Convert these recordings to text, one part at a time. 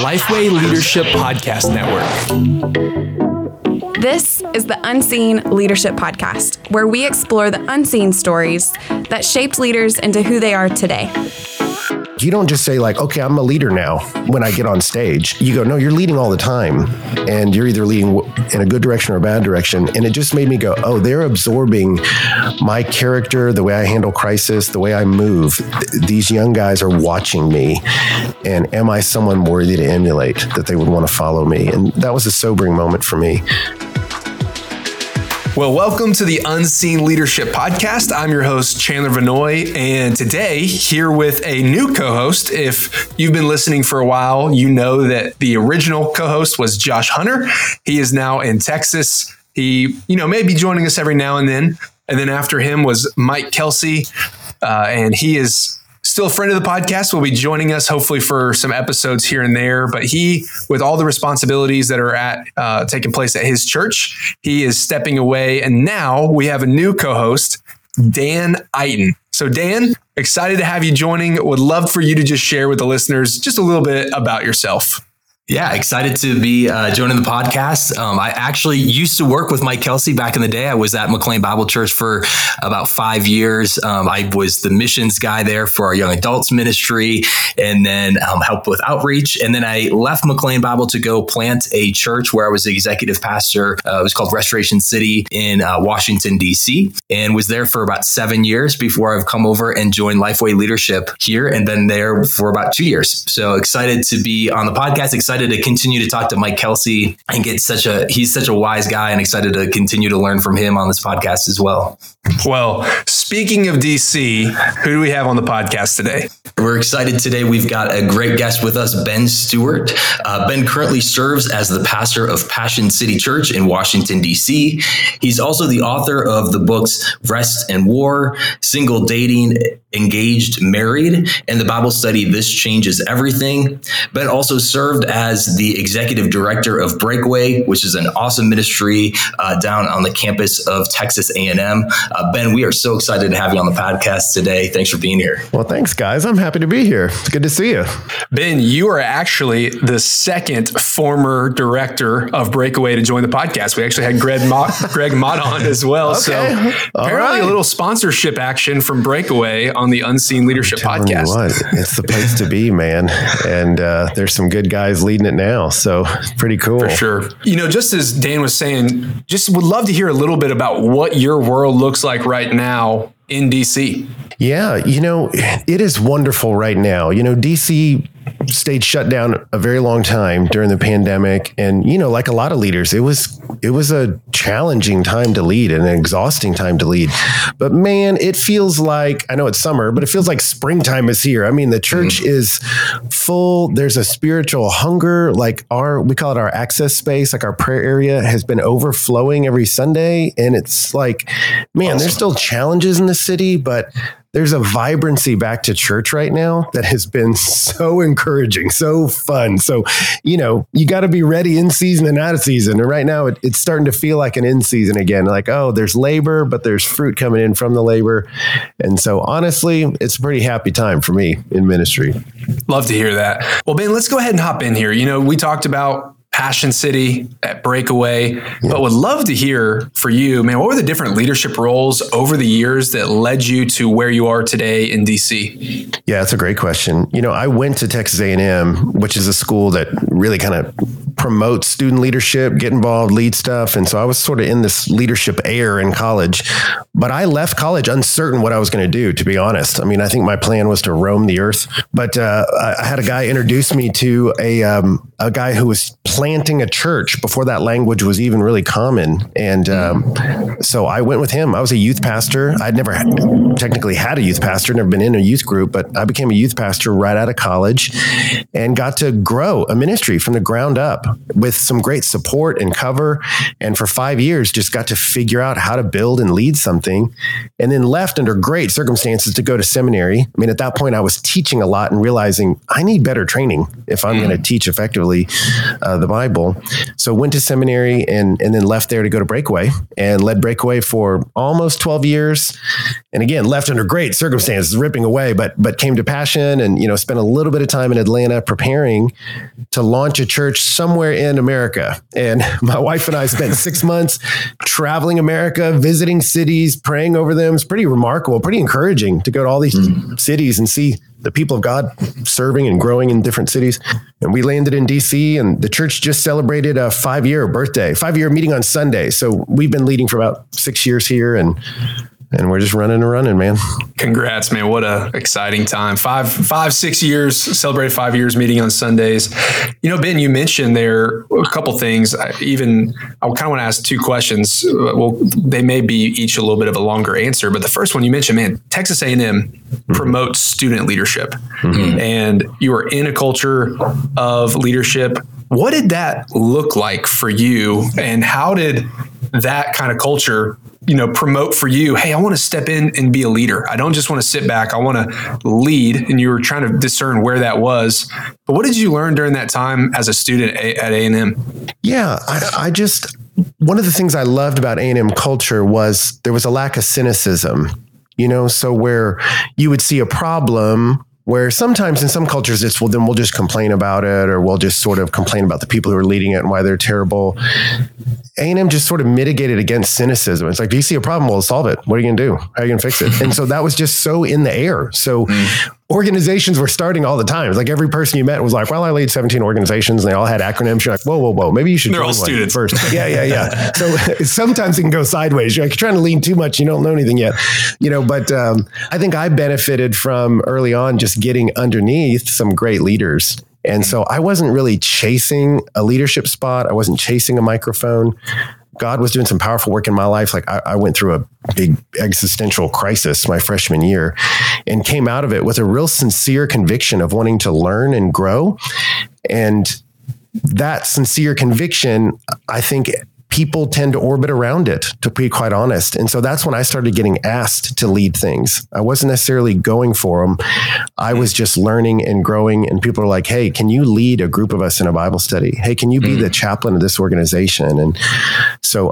Lifeway Leadership Podcast Network. This is the Unseen Leadership Podcast, where we explore the unseen stories that shaped leaders into who they are today. You don't just say like, okay, I'm a leader now when I get on stage. You go, no, you're leading all the time. And you're either leading in a good direction or a bad direction. And it just made me go, oh, they're absorbing my character, the way I handle crisis, the way I move. These young guys are watching me. And am I someone worthy to emulate that they would want to follow me? And that was a sobering moment for me. Well, welcome to the Unseen Leadership Podcast. I'm your host, Chandler Vannoy, and today here with a new co-host. If you've been listening for a while, you know that the original co-host was Josh Hunter. He is now in Texas. He, may be joining us every now and then. And then after him was Mike Kelsey, and he is still a friend of the podcast, will be joining us hopefully for some episodes here and there. But he, with all the responsibilities that are taking place at his church, he is stepping away. And now we have a new co-host, Dan Iten. So Dan, excited to have you joining. Would love for you to just share with the listeners just a little bit about yourself. Yeah, excited to be joining the podcast. I actually used to work with Mike Kelsey back in the day. I was at McLean Bible Church for about 5 years. I was the missions guy there for our young adults ministry and then helped with outreach. And then I left McLean Bible to go plant a church where I was the executive pastor. It was called Restoration City in Washington, DC, and was there for about 7 years before I've come over and joined Lifeway Leadership here and been there for about 2 years. So excited to be on the podcast, excited to continue to talk to Mike Kelsey and get he's such a wise guy, and excited to continue to learn from him on this podcast as well. Well, speaking of DC, who do we have on the podcast today? We're excited today. We've got a great guest with us, Ben Stuart. Ben currently serves as the pastor of Passion City Church in Washington, DC. He's also the author of the books Rest and War, Single Dating, Engaged, Married, and the Bible study This Changes Everything. Ben also served as the executive director of Breakaway, which is an awesome ministry down on the campus of Texas A&M. Ben, we are so excited to have you on the podcast today. Thanks for being here. Well, thanks, guys. I'm happy to be here. It's good to see you. Ben, you are actually the second former director of Breakaway to join the podcast. We actually had Greg Mott on as well. Okay. So apparently a little sponsorship action from Breakaway on the Unseen Leadership Podcast. It's the place to be, man. And there's some good guys leading it now. So pretty cool. For sure. Just as Dan was saying, just would love to hear a little bit about what your world looks like right now in DC. Yeah. It is wonderful right now. DC stayed shut down a very long time during the pandemic. And, like a lot of leaders, it was a challenging time to lead and an exhausting time to lead. But man, it feels like, I know it's summer, but it feels like springtime is here. I mean, the church is full. There's a spiritual hunger, like we call it our access space, like our prayer area has been overflowing every Sunday. And it's like, man, awesome. There's still challenges in the city, but there's a vibrancy back to church right now that has been so encouraging, so fun. So, you got to be ready in season and out of season. And right now it's starting to feel like an in season again, like, oh, there's labor, but there's fruit coming in from the labor. And so honestly, it's a pretty happy time for me in ministry. Love to hear that. Well, Ben, let's go ahead and hop in here. We talked about Passion City at Breakaway, but would love to hear for you, man, what were the different leadership roles over the years that led you to where you are today in DC? Yeah, that's a great question. I went to Texas A&M, which is a school that really kind of promotes student leadership, get involved, lead stuff. And so I was sort of in this leadership air in college, but I left college uncertain what I was going to do, to be honest. I mean, I think my plan was to roam the earth, but I had a guy introduce me to a guy who was planting a church before that language was even really common. And so I went with him. I was a youth pastor. I'd never technically had a youth pastor, never been in a youth group, but I became a youth pastor right out of college and got to grow a ministry from the ground up with some great support and cover. And for 5 years, just got to figure out how to build and lead something, and then left under great circumstances to go to seminary. I mean, at that point I was teaching a lot and realizing I need better training if I'm going to teach effectively the Bible. So went to seminary and then left there to go to Breakaway, and led Breakaway for almost 12 years. and again, left under great circumstances, ripping away, but came to Passion and, spent a little bit of time in Atlanta preparing to launch a church somewhere in America. And my wife and I spent 6 months traveling America, visiting cities, praying over them. It's pretty remarkable, pretty encouraging to go to all these cities and see the people of God serving and growing in different cities. And we landed in DC, and the church just celebrated a 5-year meeting on Sunday. So we've been leading for about 6 years here, and we're just running, man. Congrats, man. What a exciting time. 5, 6 years, celebrated 5 years meeting on Sundays. Ben, you mentioned there a couple things. I kind of want to ask two questions. Well, they may be each a little bit of a longer answer, but the first one you mentioned, man, Texas A&M promotes student leadership, and you are in a culture of leadership. What did that look like for you, and how did that kind of culture promote for you, hey, I want to step in and be a leader. I don't just want to sit back. I want to lead. And you were trying to discern where that was. But what did you learn during that time as a student at A&M? Yeah, I one of the things I loved about A&M culture was there was a lack of cynicism, so where you would see a problem where sometimes in some cultures it's, well, then we'll just complain about it, or we'll just sort of complain about the people who are leading it and why they're terrible. A&M just sort of mitigated against cynicism. It's like, do you see a problem? We'll solve it. What are you going to do? How are you going to fix it? And so that was just so in the air. So organizations were starting all the time. Like every person you met was like, well, I lead 17 organizations and they all had acronyms. You're like, whoa. Maybe you should. They're all students first. Yeah. So sometimes it can go sideways. You're like, you're trying to lean too much. You don't know anything yet, but I think I benefited from early on just getting underneath some great leaders. And so I wasn't really chasing a leadership spot. I wasn't chasing a microphone. God was doing some powerful work in my life. Like I went through a big existential crisis my freshman year and came out of it with a real sincere conviction of wanting to learn and grow. And that sincere conviction, I think people tend to orbit around it, to be quite honest. And so that's when I started getting asked to lead things. I wasn't necessarily going for them. I was just learning and growing. And people are like, hey, can you lead a group of us in a Bible study? Hey, can you be the chaplain of this organization? And so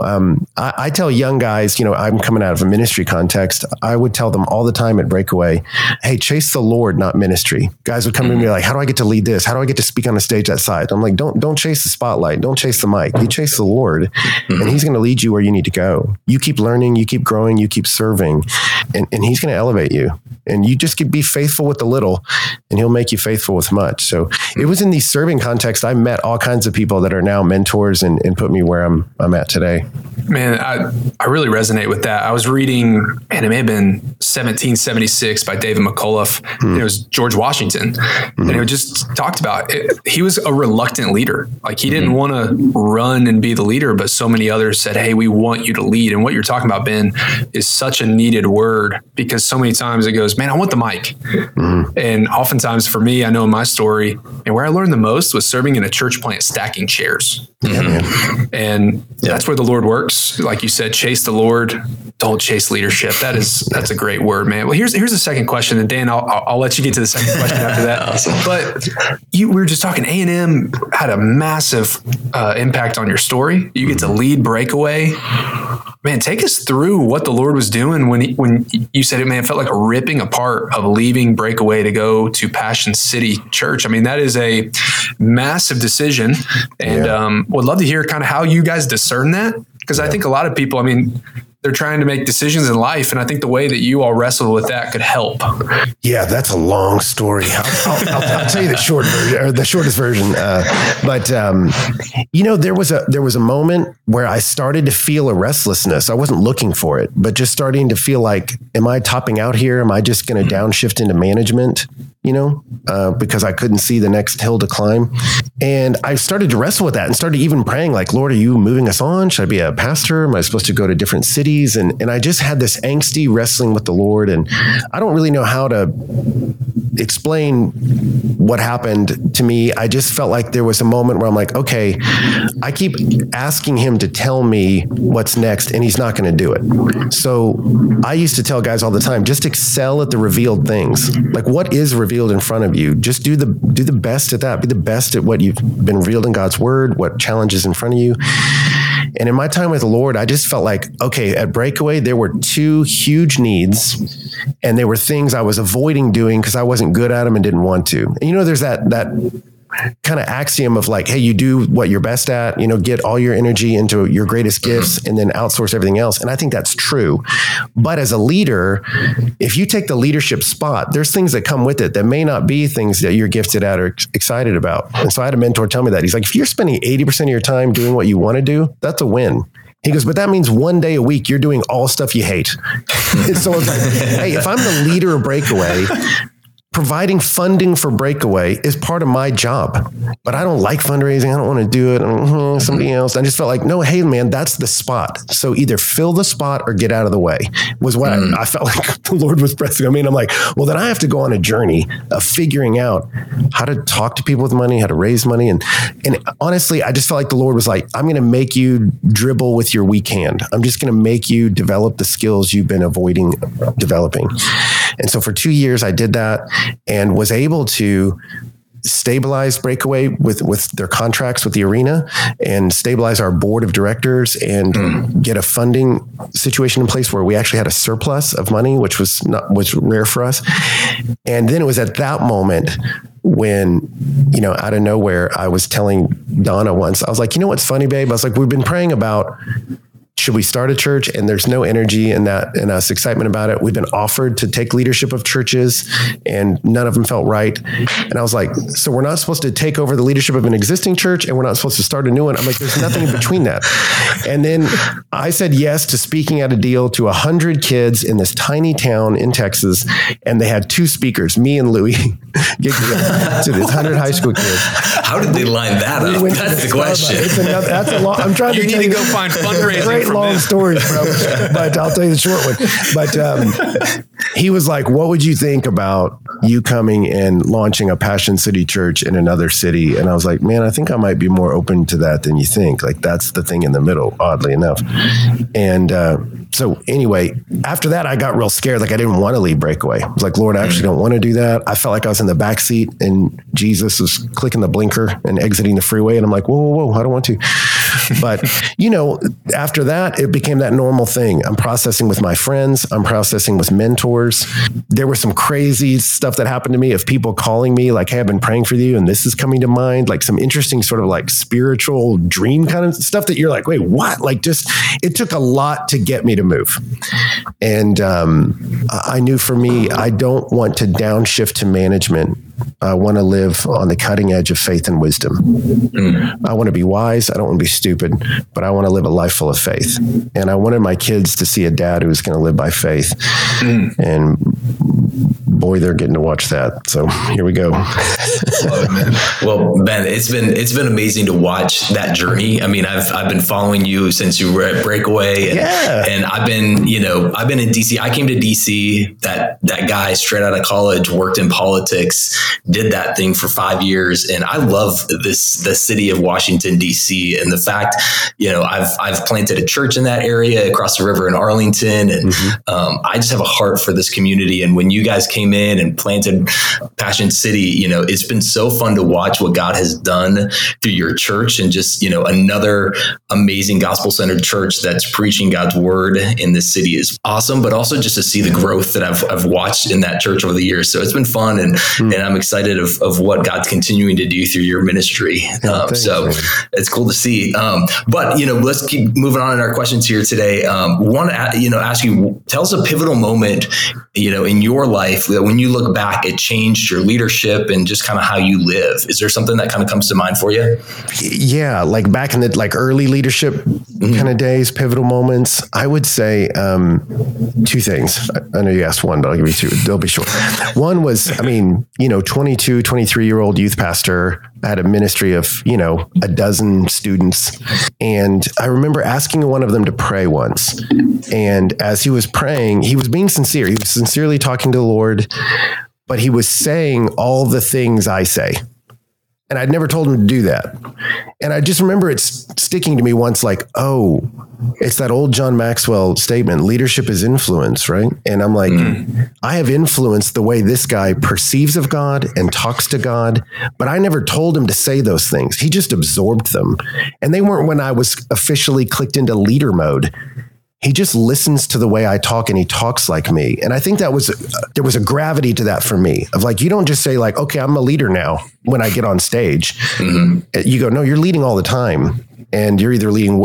I tell young guys, I'm coming out of a ministry context. I would tell them all the time at Breakaway, hey, chase the Lord, not ministry. Guys would come to me like, how do I get to lead this? How do I get to speak on a stage that side? I'm like, don't chase the spotlight. Don't chase the mic. You chase the Lord. And he's going to lead you where you need to go. You keep learning, you keep growing, you keep serving, and he's going to elevate you. And you just can be faithful with the little, and he'll make you faithful with much. So it was in the serving context. I met all kinds of people that are now mentors and put me where I'm at today. Man, I really resonate with that. I was reading, and it may have been 1776 by David McCullough. And it was George Washington. And it just talked about it. He was a reluctant leader. Like he didn't want to run and be the leader, but so many others said, hey, we want you to lead. And what you're talking about, Ben, is such a needed word, because so many times it goes, man, I want the mic. And oftentimes for me, I know in my story, and where I learned the most was serving in a church plant, stacking chairs. That's where the Lord works. Like you said, chase the Lord, don't chase leadership. That's a great word, man. Well, here's the second question. And Dan, I'll let you get to the second question after that. Awesome. But we were just talking, A&M had a massive impact on your story. You get to lead Breakaway. Man, take us through what the Lord was doing when you said it, man, it felt like a ripping apart of leaving Breakaway to go to Passion City Church. I mean, that is a massive decision. And would love to hear kind of how you guys discern that. Because I think a lot of people, they're trying to make decisions in life. And I think the way that you all wrestle with that could help. Yeah, that's a long story. I'll tell you the short version, or the shortest version. There was a moment where I started to feel a restlessness. I wasn't looking for it, but just starting to feel like, am I topping out here? Am I just going to downshift into management? Because I couldn't see the next hill to climb. And I started to wrestle with that and started even praying like, Lord, are you moving us on? Should I be a pastor? Am I supposed to go to different cities? And I just had this angsty wrestling with the Lord. And I don't really know how to explain what happened to me. I just felt like there was a moment where I'm like, okay, I keep asking him to tell me what's next, and he's not going to do it. So I used to tell guys all the time, just excel at the revealed things. Like, what is revealed in front of you? Just do the best at that. Be the best at what you've been revealed in God's word, what challenges in front of you. And in my time with the Lord, I just felt like, okay, at Breakaway, there were two huge needs, and they were things I was avoiding doing because I wasn't good at them and didn't want to. And, you know, there's that kind of axiom of like, hey, you do what you're best at, you know, get all your energy into your greatest gifts and then outsource everything else. And I think that's true. But as a leader, if you take the leadership spot, there's things that come with it that may not be things that you're gifted at or excited about. And so I had a mentor tell me that. He's like, if you're spending 80% of your time doing what you want to do, that's a win. He goes, but that means one day a week you're doing all stuff you hate. And so it's like, hey, if I'm the leader of Breakaway, providing funding for Breakaway is part of my job, but I don't like fundraising. I don't want to do it. Somebody else. I just felt like, no, hey man, that's the spot. So either fill the spot or get out of the way was what I felt like the Lord was pressing. I mean, I'm like, well, then I have to go on a journey of figuring out how to talk to people with money, how to raise money. And honestly, I just felt like the Lord was like, I'm going to make you dribble with your weak hand. I'm just going to make you develop the skills you've been avoiding developing. And so for 2 years, I did that and was able to stabilize Breakaway with their contracts with the arena and stabilize our board of directors and get a funding situation in place where we actually had a surplus of money, which was rare for us. And then it was at that moment when, you know, out of nowhere, I was telling Donna once, I was like, you know what's funny, babe? I was like, we've been praying about, should we start a church? And there's no energy in that and us excitement about it. We've been offered to take leadership of churches and none of them felt right. And I was like, so we're not supposed to take over the leadership of an existing church and we're not supposed to start a new one. I'm like, there's nothing in between that. And then I said yes to speaking at a deal to 100 kids in this tiny town in Texas. And they had two speakers, me and Louis, to these 100 high school kids. How did they line that up? That's the question. That's a lot. I'm trying to you need to go find fundraising. Long stories, bro, but I'll tell you the short one. But he was like, what would you think about you coming and launching a Passion City Church in another city? And I was like, man, I think I might be more open to that than you think. Like, that's the thing in the middle, oddly enough. And so anyway, after that, I got real scared. Like, I didn't want to leave Breakaway. I was like, Lord, I actually don't want to do that. I felt like I was in the backseat and Jesus was clicking the blinker and exiting the freeway. And I'm like, whoa, I don't want to. But, you know, after that, it became that normal thing. I'm processing with my friends. I'm processing with mentors. There was some crazy stuff that happened to me of people calling me like, hey, I've been praying for you and this is coming to mind. Like some interesting sort of like spiritual dream kind of stuff that you're like, wait, what? Like just, it took a lot to get me to move. And I knew for me, I don't want to downshift to management. I want to live on the cutting edge of faith and wisdom. I want to be wise. I don't want to be stupid, but I want to live a life full of faith. And I wanted my kids to see a dad who was going to live by faith. And boy, they're getting to watch that. So here we go. Well, Ben, it's been amazing to watch that journey. I mean, I've been following you since you were at Breakaway and I've been in DC. I came to DC, that guy straight out of college, worked in politics, did that thing for 5 years. And I love the city of Washington, DC. And the fact, you know, I've planted a church in that area across the river in Arlington. And I just have a heart for this community. And when you guys came in and planted Passion City, you know, it's been so fun to watch what God has done through your church and just, you know, another amazing gospel-centered church that's preaching God's word in this city is awesome, but also just to see the growth that I've watched in that church over the years. So it's been fun and I'm excited of what God's continuing to do through your ministry. It's cool to see. But, you know, let's keep moving on in our questions here today. One, you know, ask you, tell us a pivotal moment, you know, in your life that when you look back, it changed your leadership and just kind of how you live. Is there something that kind of comes to mind for you? Yeah. Like back in the like early leadership kind of days, pivotal moments, I would say two things. I know you asked one, but I'll give you two. They'll be short. One was, I mean, you know, 22, 23-year-old youth pastor. I had a ministry of, you know, a dozen students. And I remember asking one of them to pray once. And as he was praying, he was being sincere. He was sincerely talking to the Lord, but he was saying all the things I say. And I'd never told him to do that. And I just remember it sticking to me once, like, oh, it's that old John Maxwell statement, leadership is influence, right? And I'm like, I have influenced the way this guy perceives of God and talks to God, but I never told him to say those things. He just absorbed them. And they weren't when I was officially clicked into leader mode. He just listens to the way I talk and he talks like me. And I think that was, there was a gravity to that for me of like, you don't just say like, okay, I'm a leader now when I get on stage. You go, no, you're leading all the time and you're either leading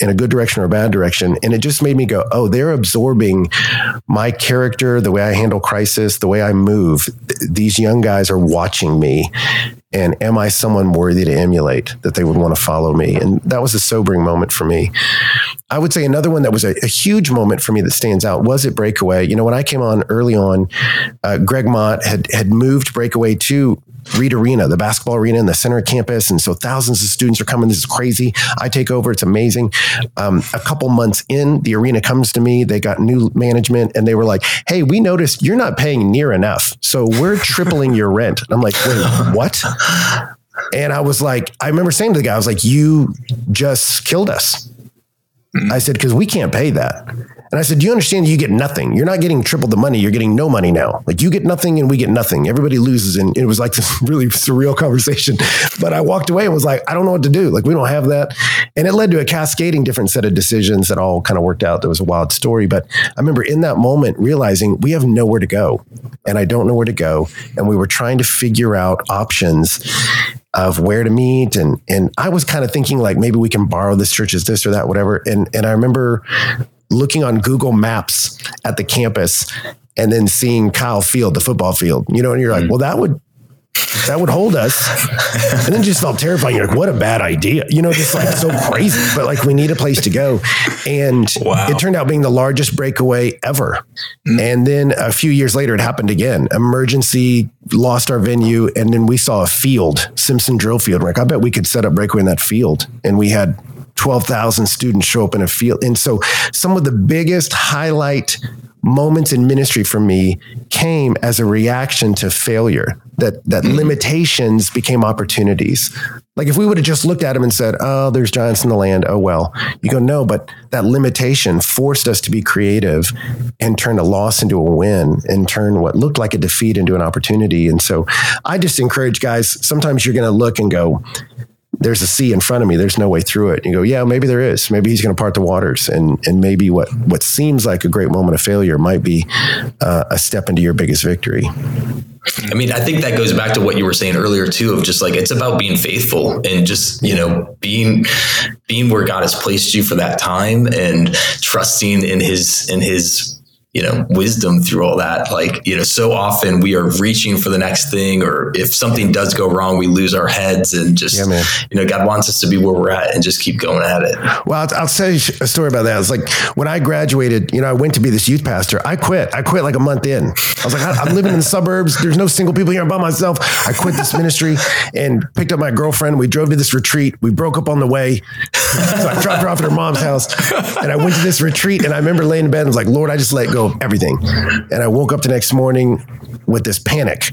in a good direction or a bad direction. And it just made me go, oh, they're absorbing my character, the way I handle crisis, the way I move. These young guys are watching me. And am I someone worthy to emulate that they would want to follow me? And that was a sobering moment for me. I would say another one that was a huge moment for me that stands out was at Breakaway. You know, when I came on early on, Greg Mott had moved Breakaway to Reed Arena, the basketball arena in the center of campus. And so thousands of students are coming. This is crazy. I take over. It's amazing. A couple months in, the arena comes to me. They got new management and they were like, hey, we noticed you're not paying near enough. So we're tripling your rent. And I'm like, wait, what? And I was like, I remember saying to the guy, I was like, you just killed us. I said, because we can't pay that. And I said, do you understand you get nothing? You're not getting triple the money. You're getting no money now. Like you get nothing and we get nothing. Everybody loses. And it was like this really surreal conversation. But I walked away and was like, I don't know what to do. Like we don't have that. And it led to a cascading different set of decisions that all kind of worked out. There was a wild story. But I remember in that moment realizing we have nowhere to go and I don't know where to go. And we were trying to figure out options of where to meet. And I was kind of thinking like, maybe we can borrow this church's this or that, whatever. And I remember looking on Google Maps at the campus and then seeing Kyle Field, the football field, you know, and you're like, well, that would hold us. And then just felt terrifying. You're like, what a bad idea. You know, just like so crazy, but like we need a place to go. And It turned out being the largest Breakaway ever. And then a few years later, it happened again. Emergency lost our venue. And then we saw a field, Simpson drill field. We're like, I bet we could set up Breakaway in that field. And we had 12,000 students show up in a field. And so some of the biggest highlight moments in ministry for me came as a reaction to failure, that limitations became opportunities. Like if we would have just looked at them and said, oh, there's giants in the land. Oh, well, you go, no, but that limitation forced us to be creative and turn a loss into a win and turn what looked like a defeat into an opportunity. And so I just encourage guys, sometimes you're going to look and go, there's a sea in front of me. There's no way through it. And you go, yeah, maybe there is. Maybe he's going to part the waters. And maybe what seems like a great moment of failure might be a step into your biggest victory. I mean, I think that goes back to what you were saying earlier too, of just like, it's about being faithful and just, you know, being where God has placed you for that time and trusting in his, you know, wisdom through all that. Like, you know, so often we are reaching for the next thing, or if something does go wrong, we lose our heads and just, you know, God wants us to be where we're at and just keep going at it. Well, I'll tell you a story about that. It's like when I graduated, you know, I went to be this youth pastor. I quit like a month in. I was like, I'm living in the suburbs. There's no single people here. I'm by myself. I quit this ministry and picked up my girlfriend. We drove to this retreat. We broke up on the way. So I dropped her off at her mom's house and I went to this retreat. And I remember laying in bed and was like, Lord, I just let go of everything. And I woke up the next morning with this panic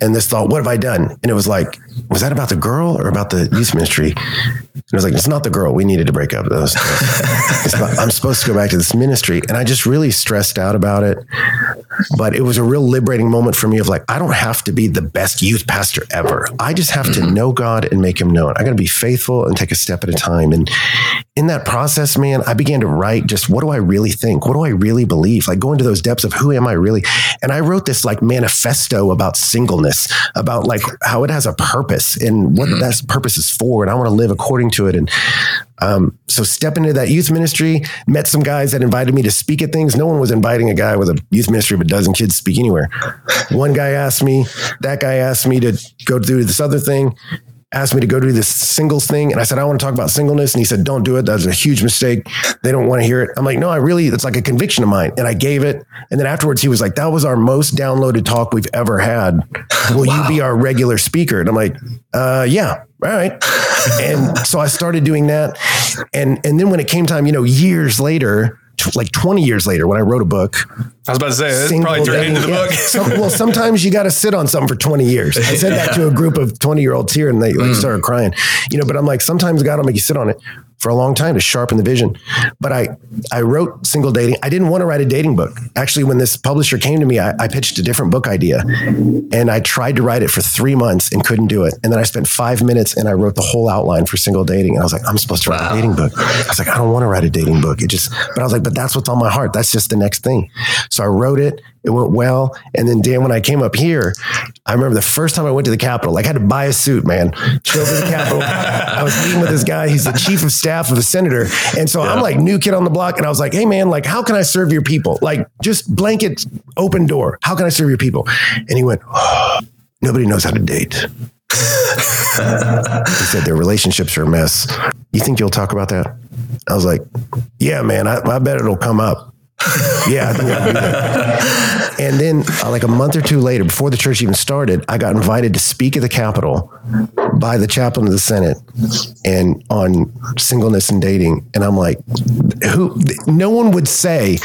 and this thought, what have I done? And it was like, was that about the girl or about the youth ministry? And I was like, it's not the girl. We needed to break up. I'm supposed to go back to this ministry. And I just really stressed out about it. But it was a real liberating moment for me of like, I don't have to be the best youth pastor ever. I just have to know God and make him known. I got to be faithful and take a step at a time. And in that process, man, I began to write just, what do I really think? What do I really believe? Like go into those depths of who am I really? And I wrote this like manifesto about singleness, about like how it has a purpose and what that purpose is for. And I want to live according to it. And so step into that youth ministry, met some guys that invited me to speak at things. No one was inviting a guy with a youth ministry of a dozen kids speak anywhere. One guy asked me, that guy asked me to go do this other thing, asked me to go do this singles thing. And I said, I want to talk about singleness. And he said, don't do it. That's a huge mistake. They don't want to hear it. I'm like, no, it's like a conviction of mine. And I gave it. And then afterwards he was like, that was our most downloaded talk we've ever had. Will you be our regular speaker? And I'm like, yeah. All right. And so I started doing that. And then when it came time, you know, years later, like 20 years later, when I wrote a book, I was about to say, this probably turned into the book. Well, sometimes you got to sit on something for 20 years. I said that to a group of 20-year-olds here and they started crying, you know, but I'm like, sometimes God will make you sit on it. for a long time to sharpen the vision. But I wrote Single Dating. I didn't want to write a dating book. Actually, when this publisher came to me, I pitched a different book idea, and I tried to write it for 3 months and couldn't do it. And then I spent 5 minutes and I wrote the whole outline for Single Dating. And I was like, I'm supposed to write a dating book. I was like, I don't want to write a dating book. But I was like, but that's what's on my heart. That's just the next thing. So I wrote it. It went well. And then Dan, when I came up here, I remember the first time I went to the Capitol, like I had to buy a suit, man. Drove to the Capitol. I was meeting with this guy. He's the chief of staff of a senator. And so I'm like new kid on the block. And I was like, hey man, like, how can I serve your people? Like just blanket open door. How can I serve your people? And he went, oh, nobody knows how to date. He said, their relationships are a mess. You think you'll talk about that? I was like, yeah, man, I bet it'll come up. Yeah, I think I'll do that. And then like a month or two later, before the church even started, I got invited to speak at the Capitol by the chaplain of the Senate and on singleness and dating. And I'm like, no one would say,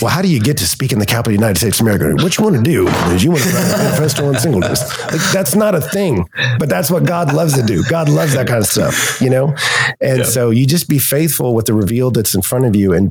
well, how do you get to speak in the Capitol of the United States of America? What you want to do is you want to write a manifesto on singleness. Like, that's not a thing, but that's what God loves to do. God loves that kind of stuff, you know? And so you just be faithful with the reveal that's in front of you, and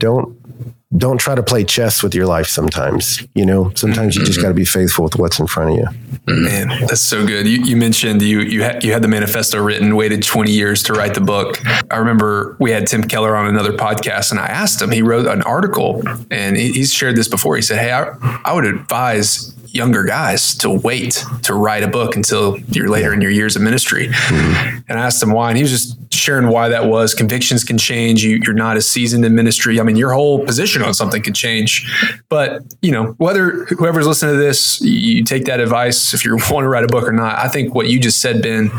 don't try to play chess with your life sometimes, you know? Sometimes you just got to be faithful with what's in front of you. Man, that's so good. You mentioned you had the manifesto written, waited 20 years to write the book. I remember we had Tim Keller on another podcast, and I asked him, he wrote an article, and he's shared this before. He said, hey, I would advise younger guys to wait to write a book until you're later in your years of ministry. And I asked him why, and he was just sharing why that was. Convictions can change. You're not as seasoned in ministry. I mean, your whole position on something can change. But, you know, whether whoever's listening to this, you take that advice if you want to write a book or not. I think what you just said, Ben,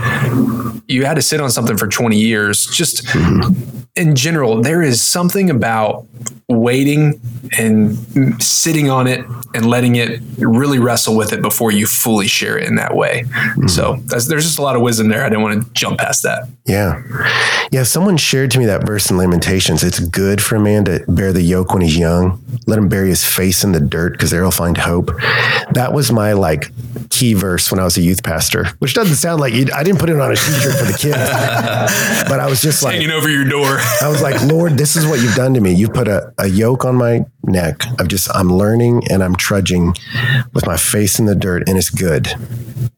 you had to sit on something for 20 years. Just in general, there is something about waiting and sitting on it and letting it really wrestle with it before you fully share it in that way. So there's just a lot of wisdom there. I didn't want to jump past that. Yeah. Yeah. Someone shared to me that verse in Lamentations. It's good for a man to bear the yoke when he's young. Let him bury his face in the dirt because there he'll find hope. That was my like key verse when I was a youth pastor, which doesn't sound like I didn't put it on a t-shirt for the kids, but I was just like hanging over your door. I was like, Lord, this is what you've done to me. You put a yoke on my neck. I'm learning and I'm trudging with my face in the dirt, and it's good.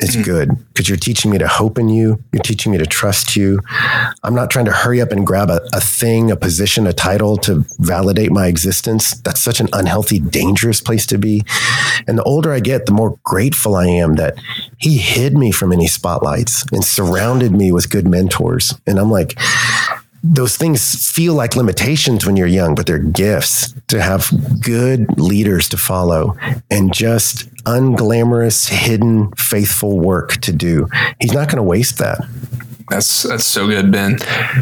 It's good because you're teaching me to hope in you. You're teaching me to trust you. I'm not trying to hurry up and grab a thing, a position, a title to validate my existence. That's such an unhealthy, dangerous place to be. And the older I get, the more grateful I am that he hid me from any spotlights and surrounded me with good mentors. And I'm like, those things feel like limitations when you're young, but they're gifts to have good leaders to follow and just unglamorous, hidden, faithful work to do. He's not going to waste that. That's so good, Ben.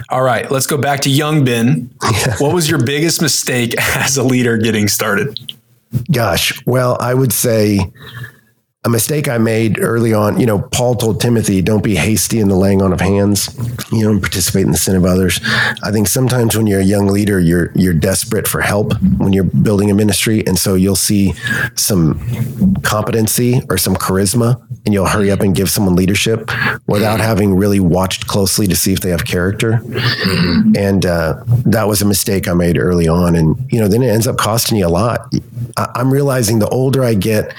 All right, let's go back to young Ben. What was your biggest mistake as a leader getting started? Gosh, well, I would say a mistake I made early on, you know, Paul told Timothy, don't be hasty in the laying on of hands, you know, and participate in the sin of others. I think sometimes when you're a young leader, you're desperate for help when you're building a ministry. And so you'll see some competency or some charisma, and you'll hurry up and give someone leadership without having really watched closely to see if they have character. And that was a mistake I made early on. And, you know, then it ends up costing you a lot. I'm realizing the older I get,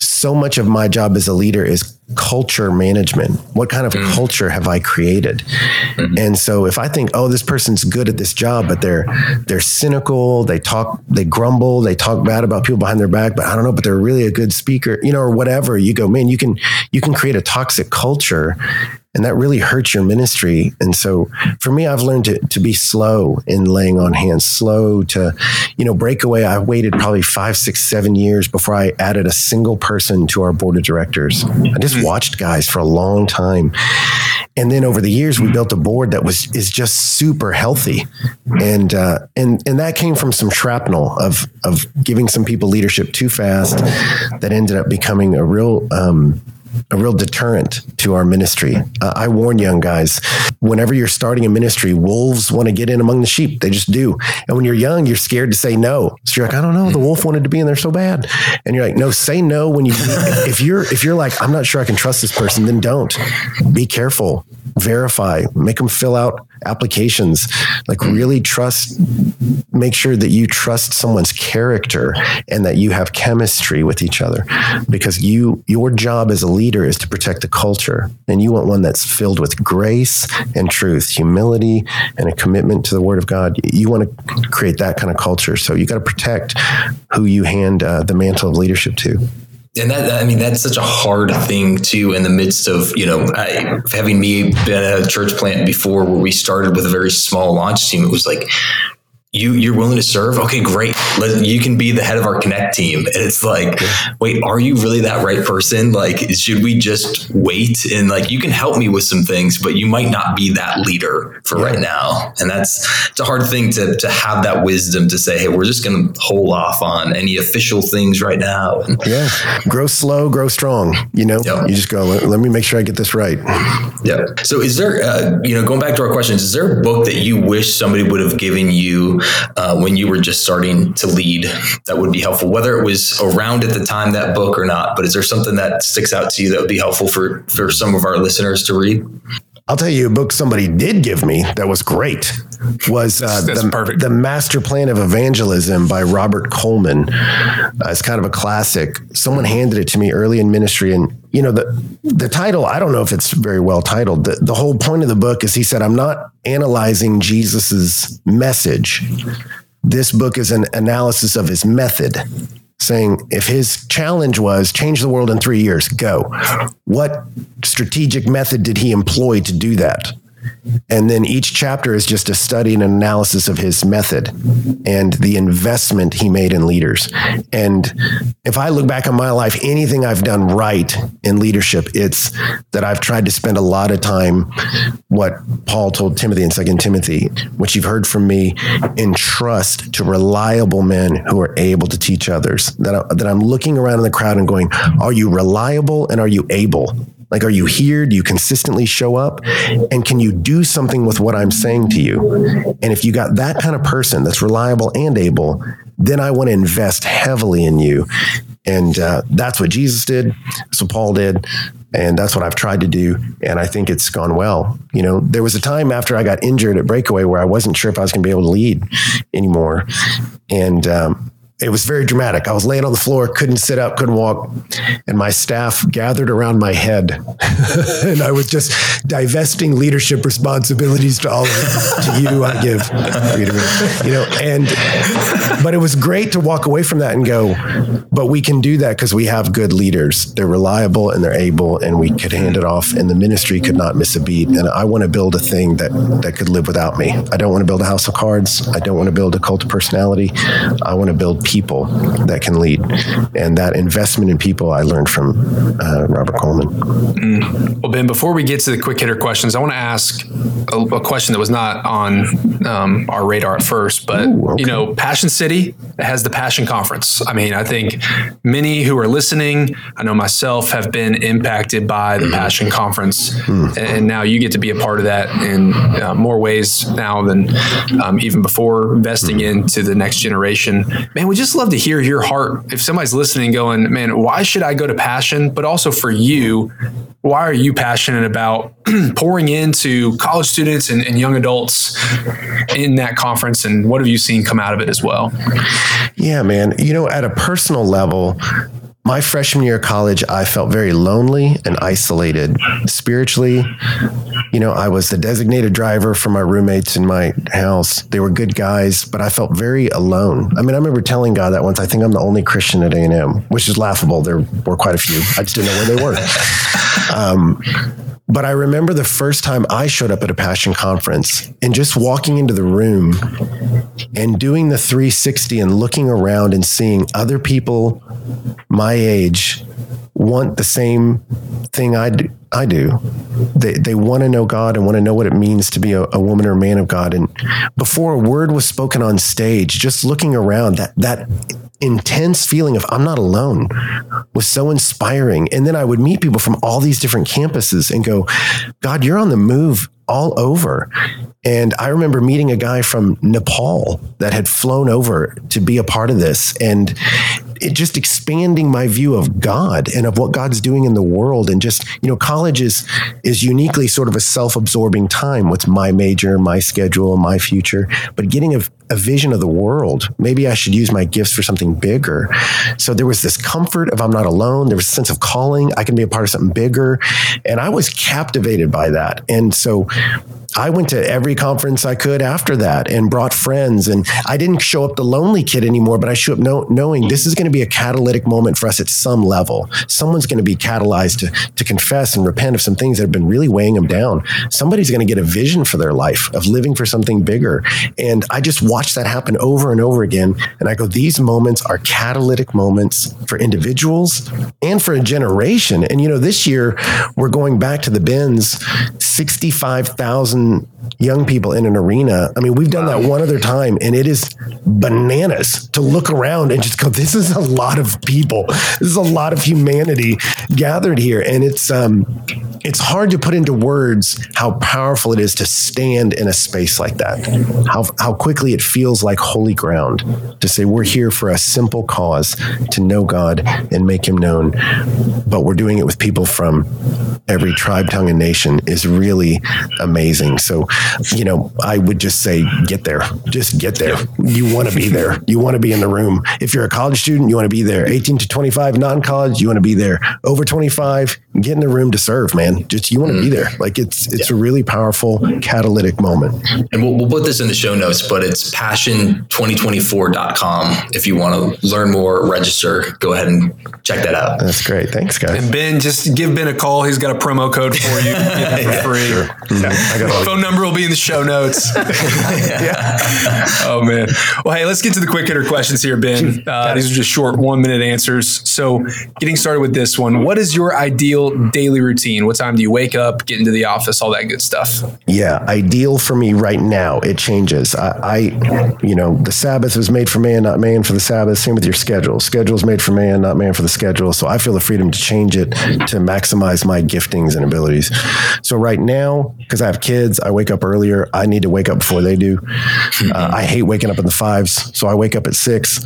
so much of my job as a leader is culture management. What kind of culture have I created? And so if I think, oh, this person's good at this job, but they're cynical, they grumble, they talk bad about people behind their back, but I don't know, but they're really a good speaker, you know, or whatever, you go, man, you can create a toxic culture, and that really hurts your ministry. And so for me, I've learned to be slow in laying on hands, slow to, you know, Breakaway. I waited probably 5, 6, 7 years before I added a single person to our board of directors. I just watched guys for a long time. And then over the years, we built a board that is just super healthy. And that came from some shrapnel of giving some people leadership too fast that ended up becoming a real a real deterrent to our ministry. I warn young guys, whenever you're starting a ministry, wolves want to get in among the sheep. They just do. And when you're young, you're scared to say no. So you're like, I don't know. The wolf wanted to be in there so bad. And you're like, no, say no. When you, if you're like, I'm not sure I can trust this person, then don't. Be careful, verify, make them fill out applications, like really trust, make sure that you trust someone's character and that you have chemistry with each other, because your job as a leader is to protect the culture, and you want one that's filled with grace and truth, humility, and a commitment to the Word of God. You want to create that kind of culture. So you got to protect who you hand the mantle of leadership to. And that's such a hard thing too, in the midst of, having me been at a church plant before where we started with a very small launch team. It was like, you're willing to serve? Okay, great. You can be the head of our Connect team. And it's like, wait, are you really that right person? Like, should we just wait? And like, you can help me with some things, but you might not be that leader for right now. And it's a hard thing to have that wisdom to say, hey, we're just going to hold off on any official things right now. And grow slow, grow strong. You just go, let me make sure I get this right. Yeah. So is there, going back to our questions, is there a book that you wish somebody would have given you when you were just starting to lead that would be helpful, whether it was around at the time, that book or not? But is there something that sticks out to you that would be helpful for some of our listeners to read? I'll tell you a book somebody did give me that was great was The Master Plan of Evangelism by Robert Coleman. It's kind of a classic. Someone handed it to me early in ministry, and the title, I don't know if it's very well titled. The whole point of the book is he said, I'm not analyzing Jesus's message. This book is an analysis of his method, saying if his challenge was change the world in 3 years, go. What strategic method did he employ to do that? And then each chapter is just a study and an analysis of his method and the investment he made in leaders. And if I look back on my life, anything I've done right in leadership, it's that I've tried to spend a lot of time, what Paul told Timothy in 2 Timothy, which you've heard from me, in trust to reliable men who are able to teach others. That I'm looking around in the crowd and going, are you reliable and are you able? Like, are you here? Do you consistently show up? And can you do something with what I'm saying to you? And if you got that kind of person that's reliable and able, then I want to invest heavily in you. And that's what Jesus did. That's what Paul did. And that's what I've tried to do. And I think it's gone well. There was a time after I got injured at Breakaway where I wasn't sure if I was going to be able to lead anymore. And, it was very dramatic. I was laying on the floor, couldn't sit up, couldn't walk. And my staff gathered around my head and I was just divesting leadership responsibilities to all of them. To you I give, but it was great to walk away from that and go, but we can do that because we have good leaders. They're reliable and they're able, and we could hand it off, and the ministry could not miss a beat. And I want to build a thing that could live without me. I don't want to build a house of cards. I don't want to build a cult of personality. I want to build people that can lead, and that investment in people I learned from Robert Coleman. Mm. Well, Ben, before we get to the quick hitter questions, I want to ask a question that was not on our radar at first, but Passion City has the Passion Conference. I mean, I think many who are listening, I know myself, have been impacted by the Passion Conference, and now you get to be a part of that in more ways now than even before, investing into the next generation. Man, we just love to hear your heart. If somebody's listening going, man, why should I go to Passion? But also for you, why are you passionate about pouring into college students and young adults in that conference? And what have you seen come out of it as well? Yeah, man. At a personal level, my freshman year of college, I felt very lonely and isolated spiritually. I was the designated driver for my roommates in my house. They were good guys, but I felt very alone. I mean, I remember telling God that once, I think I'm the only Christian at A&M, which is laughable. There were quite a few. I just didn't know where they were. But I remember the first time I showed up at a Passion Conference and just walking into the room and doing the 360 and looking around and seeing other people my age want the same thing I do. They want to know God and want to know what it means to be a woman or a man of God. And before a word was spoken on stage, just looking around, that intense feeling of I'm not alone was so inspiring. And then I would meet people from all these different campuses and go, God, you're on the move all over. And I remember meeting a guy from Nepal that had flown over to be a part of this, and it just expanding my view of God and of what God's doing in the world. And just, you know, college is uniquely sort of a self-absorbing time. What's my major, my schedule, my future, but getting a vision of the world. Maybe I should use my gifts for something bigger. So there was this comfort of I'm not alone. There was a sense of calling. I can be a part of something bigger. And I was captivated by that. And so I went to every conference I could after that and brought friends. And I didn't show up the lonely kid anymore, but I show up knowing this is going to be a catalytic moment for us at some level. Someone's going to be catalyzed to confess and repent of some things that have been really weighing them down. Somebody's going to get a vision for their life of living for something bigger. And I just watched that happen over and over again. And I go, these moments are catalytic moments for individuals and for a generation. And, you know, this year we're going back to the bins, 65,000 young people in an arena. I mean, we've done that one other time, and it is bananas to look around and just go, this is a lot of people. This is a lot of humanity gathered here. And it's hard to put into words how powerful it is to stand in a space like that, how quickly it feels like holy ground to say, we're here for a simple cause to know God and make him known, but we're doing it with people from every tribe, tongue, and nation is really amazing. So, you know, I would just say, get there, just get there. You want to be there. You want to be in the room. If you're a college student, you want to be there. 18 to 25, non-college, you want to be there. Over 25, get in the room to serve, man. Just, you want to be there. Like it's a really powerful catalytic moment. And we'll put this in the show notes, but it's passion2024.com. If you want to learn more, register, go ahead and check that out. That's great. Thanks, guys. And Ben, just give Ben a call. He's got a promo code for you. Get it for free. Sure. Yeah, phone number will be in the show notes. Yeah. Oh, man. Well, hey, let's get to the quick hitter questions here, Ben. These are just short 1-minute answers. So getting started with this one, what is your ideal daily routine? What time do you wake up, get into the office, all that good stuff? Yeah. Ideal for me right now, it changes. I you know, the Sabbath was made for man, not man for the Sabbath. Same with your schedule. Schedule's made for man, not man for the schedule. So I feel the freedom to change it to maximize my giftings and abilities. So right now, because I have kids, I wake up earlier. I need to wake up before they do. I hate waking up in the 5s. So I wake up at 6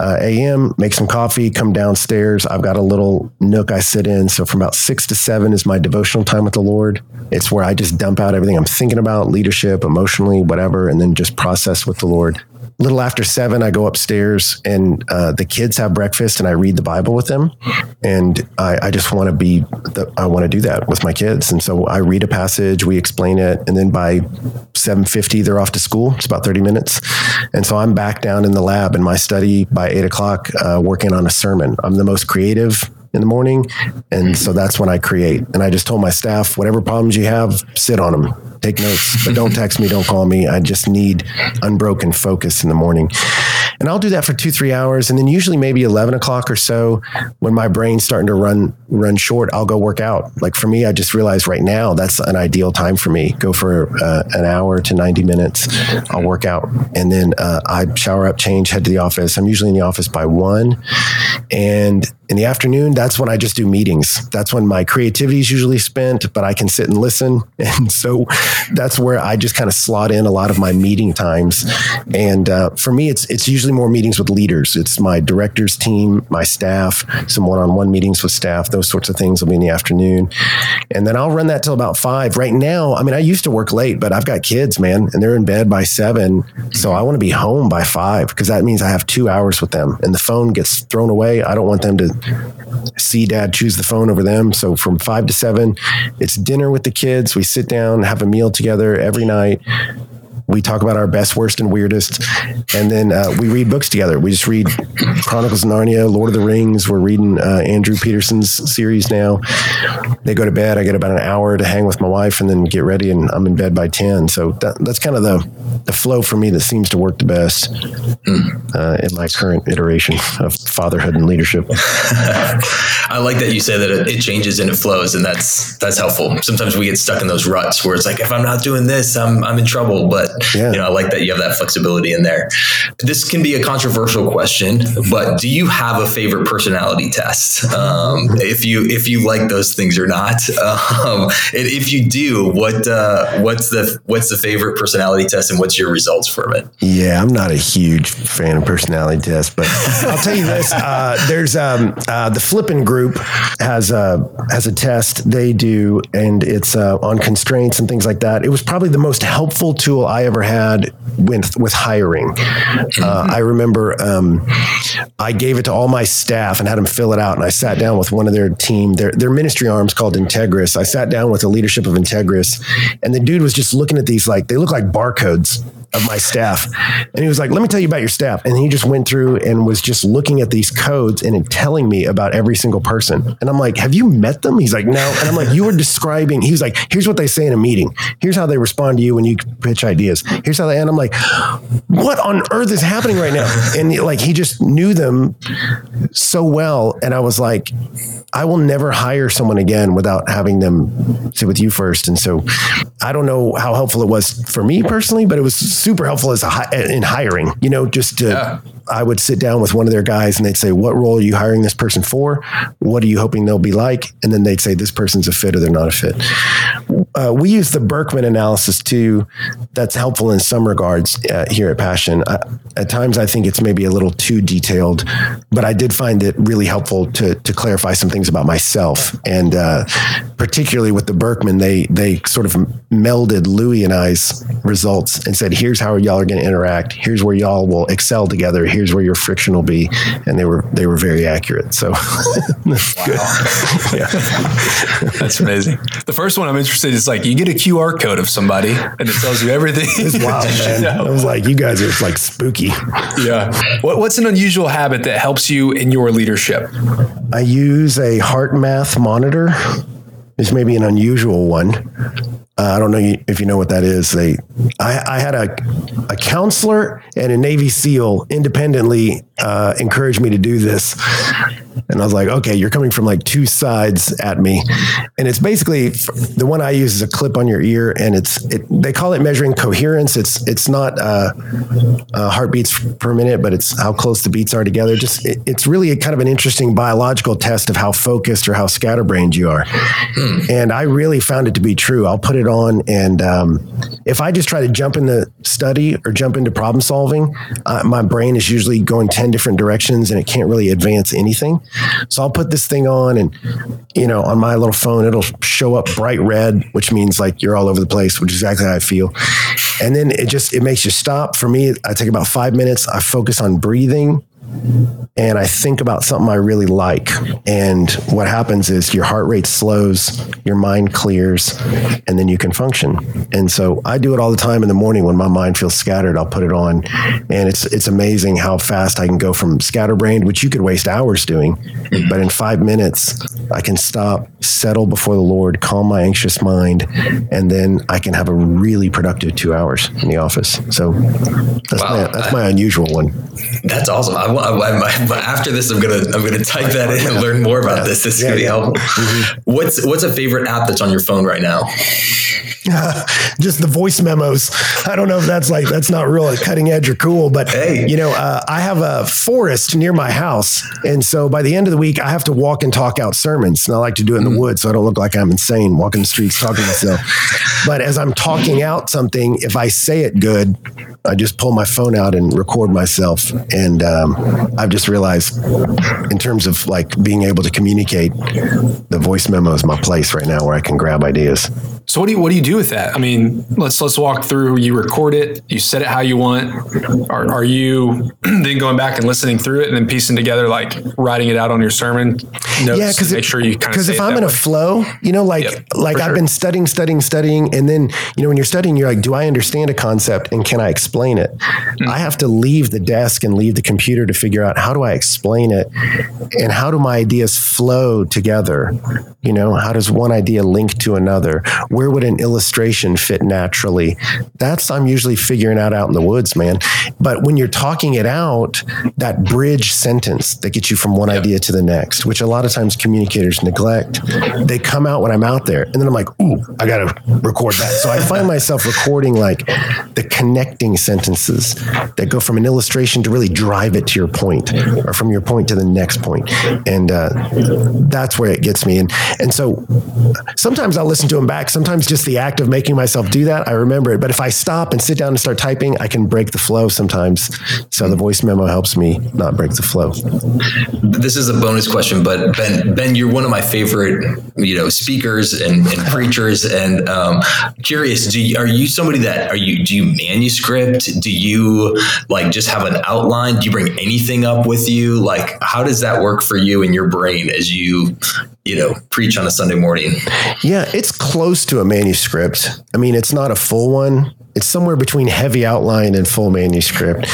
a.m., make some coffee, come downstairs. I've got a little nook I sit in. So from about 6 to 7 is my devotional time with the Lord. It's where I just dump out everything I'm thinking about, leadership, emotionally, whatever, and then just process with the Lord. Little after 7, I go upstairs and the kids have breakfast and I read the Bible with them. And I just want to I want to do that with my kids. And so I read a passage, we explain it. And then by 7:50, they're off to school. It's about 30 minutes. And so I'm back down in the lab in my study by 8 o'clock, working on a sermon. I'm the most creative in the morning. And so that's when I create. And I just told my staff, whatever problems you have, sit on them, take notes, but don't text me, don't call me. I just need unbroken focus in the morning. And I'll do that for 2-3 hours. And then usually maybe 11 o'clock or so, when my brain's starting to run short, I'll go work out. Like for me, I just realized right now, that's an ideal time for me. Go for an hour to 90 minutes. I'll work out. And then I shower up, change, head to the office. I'm usually in the office by 1. And in the afternoon, that's when I just do meetings. That's when my creativity is usually spent, but I can sit and listen. And so that's where I just kind of slot in a lot of my meeting times. And for me, it's usually more meetings with leaders. It's my director's team, my staff, some one-on-one meetings with staff. Those sorts of things will be in the afternoon. And then I'll run that till about 5. Right now, I mean, I used to work late, but I've got kids, man, and they're in bed by 7. So I want to be home by 5 because that means I have 2 hours with them and the phone gets thrown away. I don't want them to see dad choose the phone over them. So from 5 to 7, it's dinner with the kids. We sit down, have a meal together every night. We talk about our best, worst, and weirdest. And then we read books together. We just read Chronicles of Narnia, Lord of the Rings. We're reading Andrew Peterson's series now. They go to bed. I get about an hour to hang with my wife and then get ready, and I'm in bed by 10. So that's kind of the flow for me that seems to work the best in my current iteration of fatherhood and leadership. I like that you say that it changes and it flows, and that's helpful. Sometimes we get stuck in those ruts where it's like, if I'm not doing this, I'm in trouble. But you know, I like that you have that flexibility in there. This can be a controversial question, but do you have a favorite personality test? If you like those things or not, and if you do, what's the favorite personality test and what's your results from it? Yeah, I'm not a huge fan of personality tests, but I'll tell you this: there's the Flippin' Group has a test they do, and it's on constraints and things like that. It was probably the most helpful tool I ever had with hiring. I remember I gave it to all my staff and had them fill it out, and I sat down with one of their team, their ministry arms called Integris. I sat down with the leadership of Integris, and the dude was just looking at these, like, they look like barcodes of my staff. And he was like, let me tell you about your staff. And he just went through and was just looking at these codes and telling me about every single person. And I'm like, have you met them? He's like, no. And I'm like, you were describing, he was like, here's what they say in a meeting. Here's how they respond to you when you pitch ideas. Here's how they, and I'm like, what on earth is happening right now? And like, he just knew them so well. And I was like, I will never hire someone again without having them sit with you first. And so I don't know how helpful it was for me personally, but it was super helpful in hiring, you know, just to, I would sit down with one of their guys and they'd say, what role are you hiring this person for? What are you hoping they'll be like? And then they'd say, this person's a fit or they're not a fit. We use the Berkman analysis too. That's helpful in some regards here at Passion. At times, I think it's maybe a little too detailed, but I did find it really helpful to clarify some things about myself. And particularly with the Berkman, they sort of melded Louis and I's results and said, here's how y'all are going to interact. Here's where y'all will excel together. Here's where your friction will be. And they were very accurate. So that's good. Yeah. That's amazing. The first one I'm interested in is like, you get a QR code of somebody and it tells you everything. It's wild, man. You know? I was like, you guys are like spooky. Yeah. What's an unusual habit that helps you in your leadership? I use a heart math monitor. This may be an unusual one. I don't know if you know what that is. I had a counselor and a Navy SEAL independently encouraged me to do this. And I was like, okay, you're coming from like two sides at me. And it's basically, the one I use is a clip on your ear, and they call it measuring coherence. It's not heartbeats per minute, but it's how close the beats are together. It's really a kind of an interesting biological test of how focused or how scatterbrained you are. And I really found it to be true. I'll put it on, and if I just try to jump in the study or jump into problem solving, my brain is usually going 10 different directions and it can't really advance anything. So I'll put this thing on, and, you know, on my little phone, it'll show up bright red, which means like you're all over the place, which is exactly how I feel. And then it makes you stop. For me, I take about 5 minutes. I focus on breathing. And I think about something I really like. And what happens is your heart rate slows, your mind clears, and then you can function. And so I do it all the time in the morning when my mind feels scattered, I'll put it on. And it's amazing how fast I can go from scatterbrained, which you could waste hours doing. But in 5 minutes, I can stop, settle before the Lord, calm my anxious mind, and then I can have a really productive 2 hours in the office. So that's my unusual one. That's awesome. After this, I'm gonna type that in and learn more about this. This is gonna be helpful. Mm-hmm. What's a favorite app that's on your phone right now? Just the voice memos. I don't know if that's not real cutting edge or cool, but hey, you know, I have a forest near my house. And so by the end of the week, I have to walk and talk out sermons. And I like to do it in the woods so I don't look like I'm insane walking the streets talking to myself. But as I'm talking out something, if I say it good, I just pull my phone out and record myself. And I've just realized, in terms of like being able to communicate, the voice memo is my place right now where I can grab ideas. So what do you do with that? I mean, let's walk through. You record it, you set it how you want. Are you then going back and listening through it and then piecing together, like writing it out on your sermon notes? Yeah, because make sure you kind of, because if I'm in a flow, you know, I've been studying, and then, you know, when you're studying, you're like, do I understand a concept and can I explain it? Mm-hmm. I have to leave the desk and leave the computer to figure out, how do I explain it, and how do my ideas flow together? You know, how does one idea link to another? where would an illustration fit naturally? That's, I'm usually figuring that out in the woods, man. But when you're talking it out, that bridge sentence that gets you from one idea to the next, which a lot of times communicators neglect, they come out when I'm out there. And then I'm like, ooh, I got to record that. So I find myself recording like the connecting sentences that go from an illustration to really drive it to your point, or from your point to the next point. And that's where it gets me. And so sometimes I'll listen to them back. Sometimes just the act of making myself do that, I remember it. But if I stop and sit down and start typing, I can break the flow sometimes. So the voice memo helps me not break the flow. This is a bonus question, but Ben, you're one of my favorite, speakers and preachers. And curious, do you manuscript? Do you like just have an outline? Do you bring anything up with you? Like, how does that work for you in your brain as you, preach on a Sunday morning? Yeah, it's close to a manuscript. I mean, it's not a full one. It's somewhere between heavy outline and full manuscript,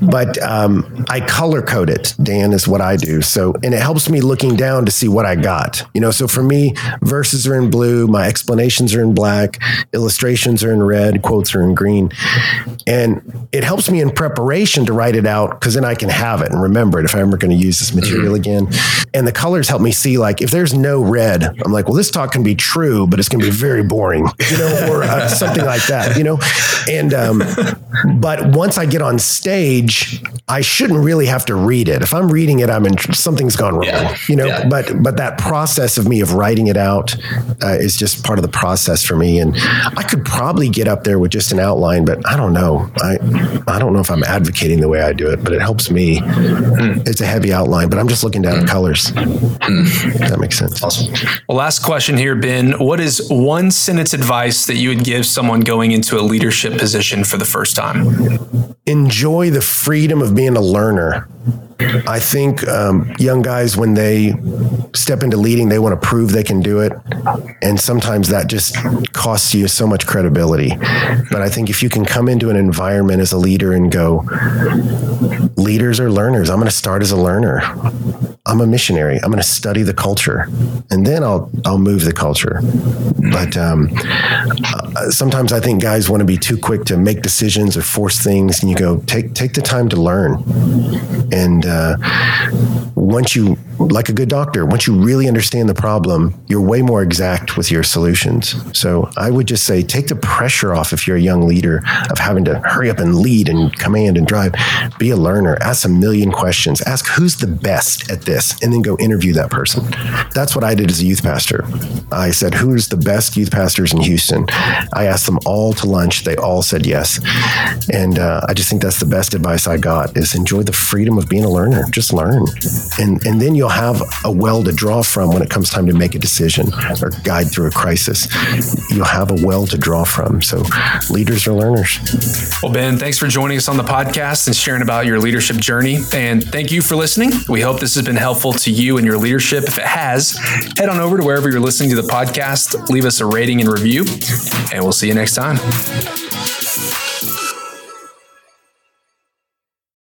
but I color code it, Dan, is what I do. So, and it helps me looking down to see what I got, so for me, verses are in blue. My explanations are in black. Illustrations are in red. Quotes are in green. And it helps me in preparation to write it out, because then I can have it and remember it if I'm ever going to use this material again. And the colors help me see, like, if there's no red, I'm like, well, this talk can be true, but it's going to be very boring, or something like that, And, but once I get on stage, I shouldn't really have to read it. If I'm reading it, something's gone wrong, but that process of me of writing it out is just part of the process for me. And I could probably get up there with just an outline, but I don't know. I don't know if I'm advocating the way I do it, but it helps me. It's a heavy outline, but I'm just looking down at colors. That makes sense. Awesome. Well, last question here, Ben, what is one sentence advice that you would give someone going into a leadership position for the first time? Enjoy the freedom of being a learner. I think young guys, when they step into leading, they want to prove they can do it. And sometimes that just costs you so much credibility. But I think if you can come into an environment as a leader and go, leaders are learners. I'm going to start as a learner. I'm a missionary. I'm going to study the culture, and then I'll move the culture. But sometimes I think guys want to be too quick to make decisions or force things. And you go, take the time to learn. And once you, like a good doctor, once you really understand the problem, you're way more exact with your solutions. So I would just say, take the pressure off if you're a young leader of having to hurry up and lead and command and drive. Be a learner. Ask a million questions. Ask who's the best at this, and then go interview that person. That's what I did as a youth pastor. I said, who's the best youth pastors in Houston? I asked them all to lunch. They all said yes. And I just think that's the best advice I got, is enjoy the freedom of being a learner. Just learn. And then you'll have a well to draw from when it comes time to make a decision or guide through a crisis. You'll have a well to draw from. So leaders are learners. Well, Ben, thanks for joining us on the podcast and sharing about your leadership journey. And thank you for listening. We hope this has been helpful to you and your leadership. If it has, head on over to wherever you're listening to the podcast, leave us a rating and review, and we'll see you next time.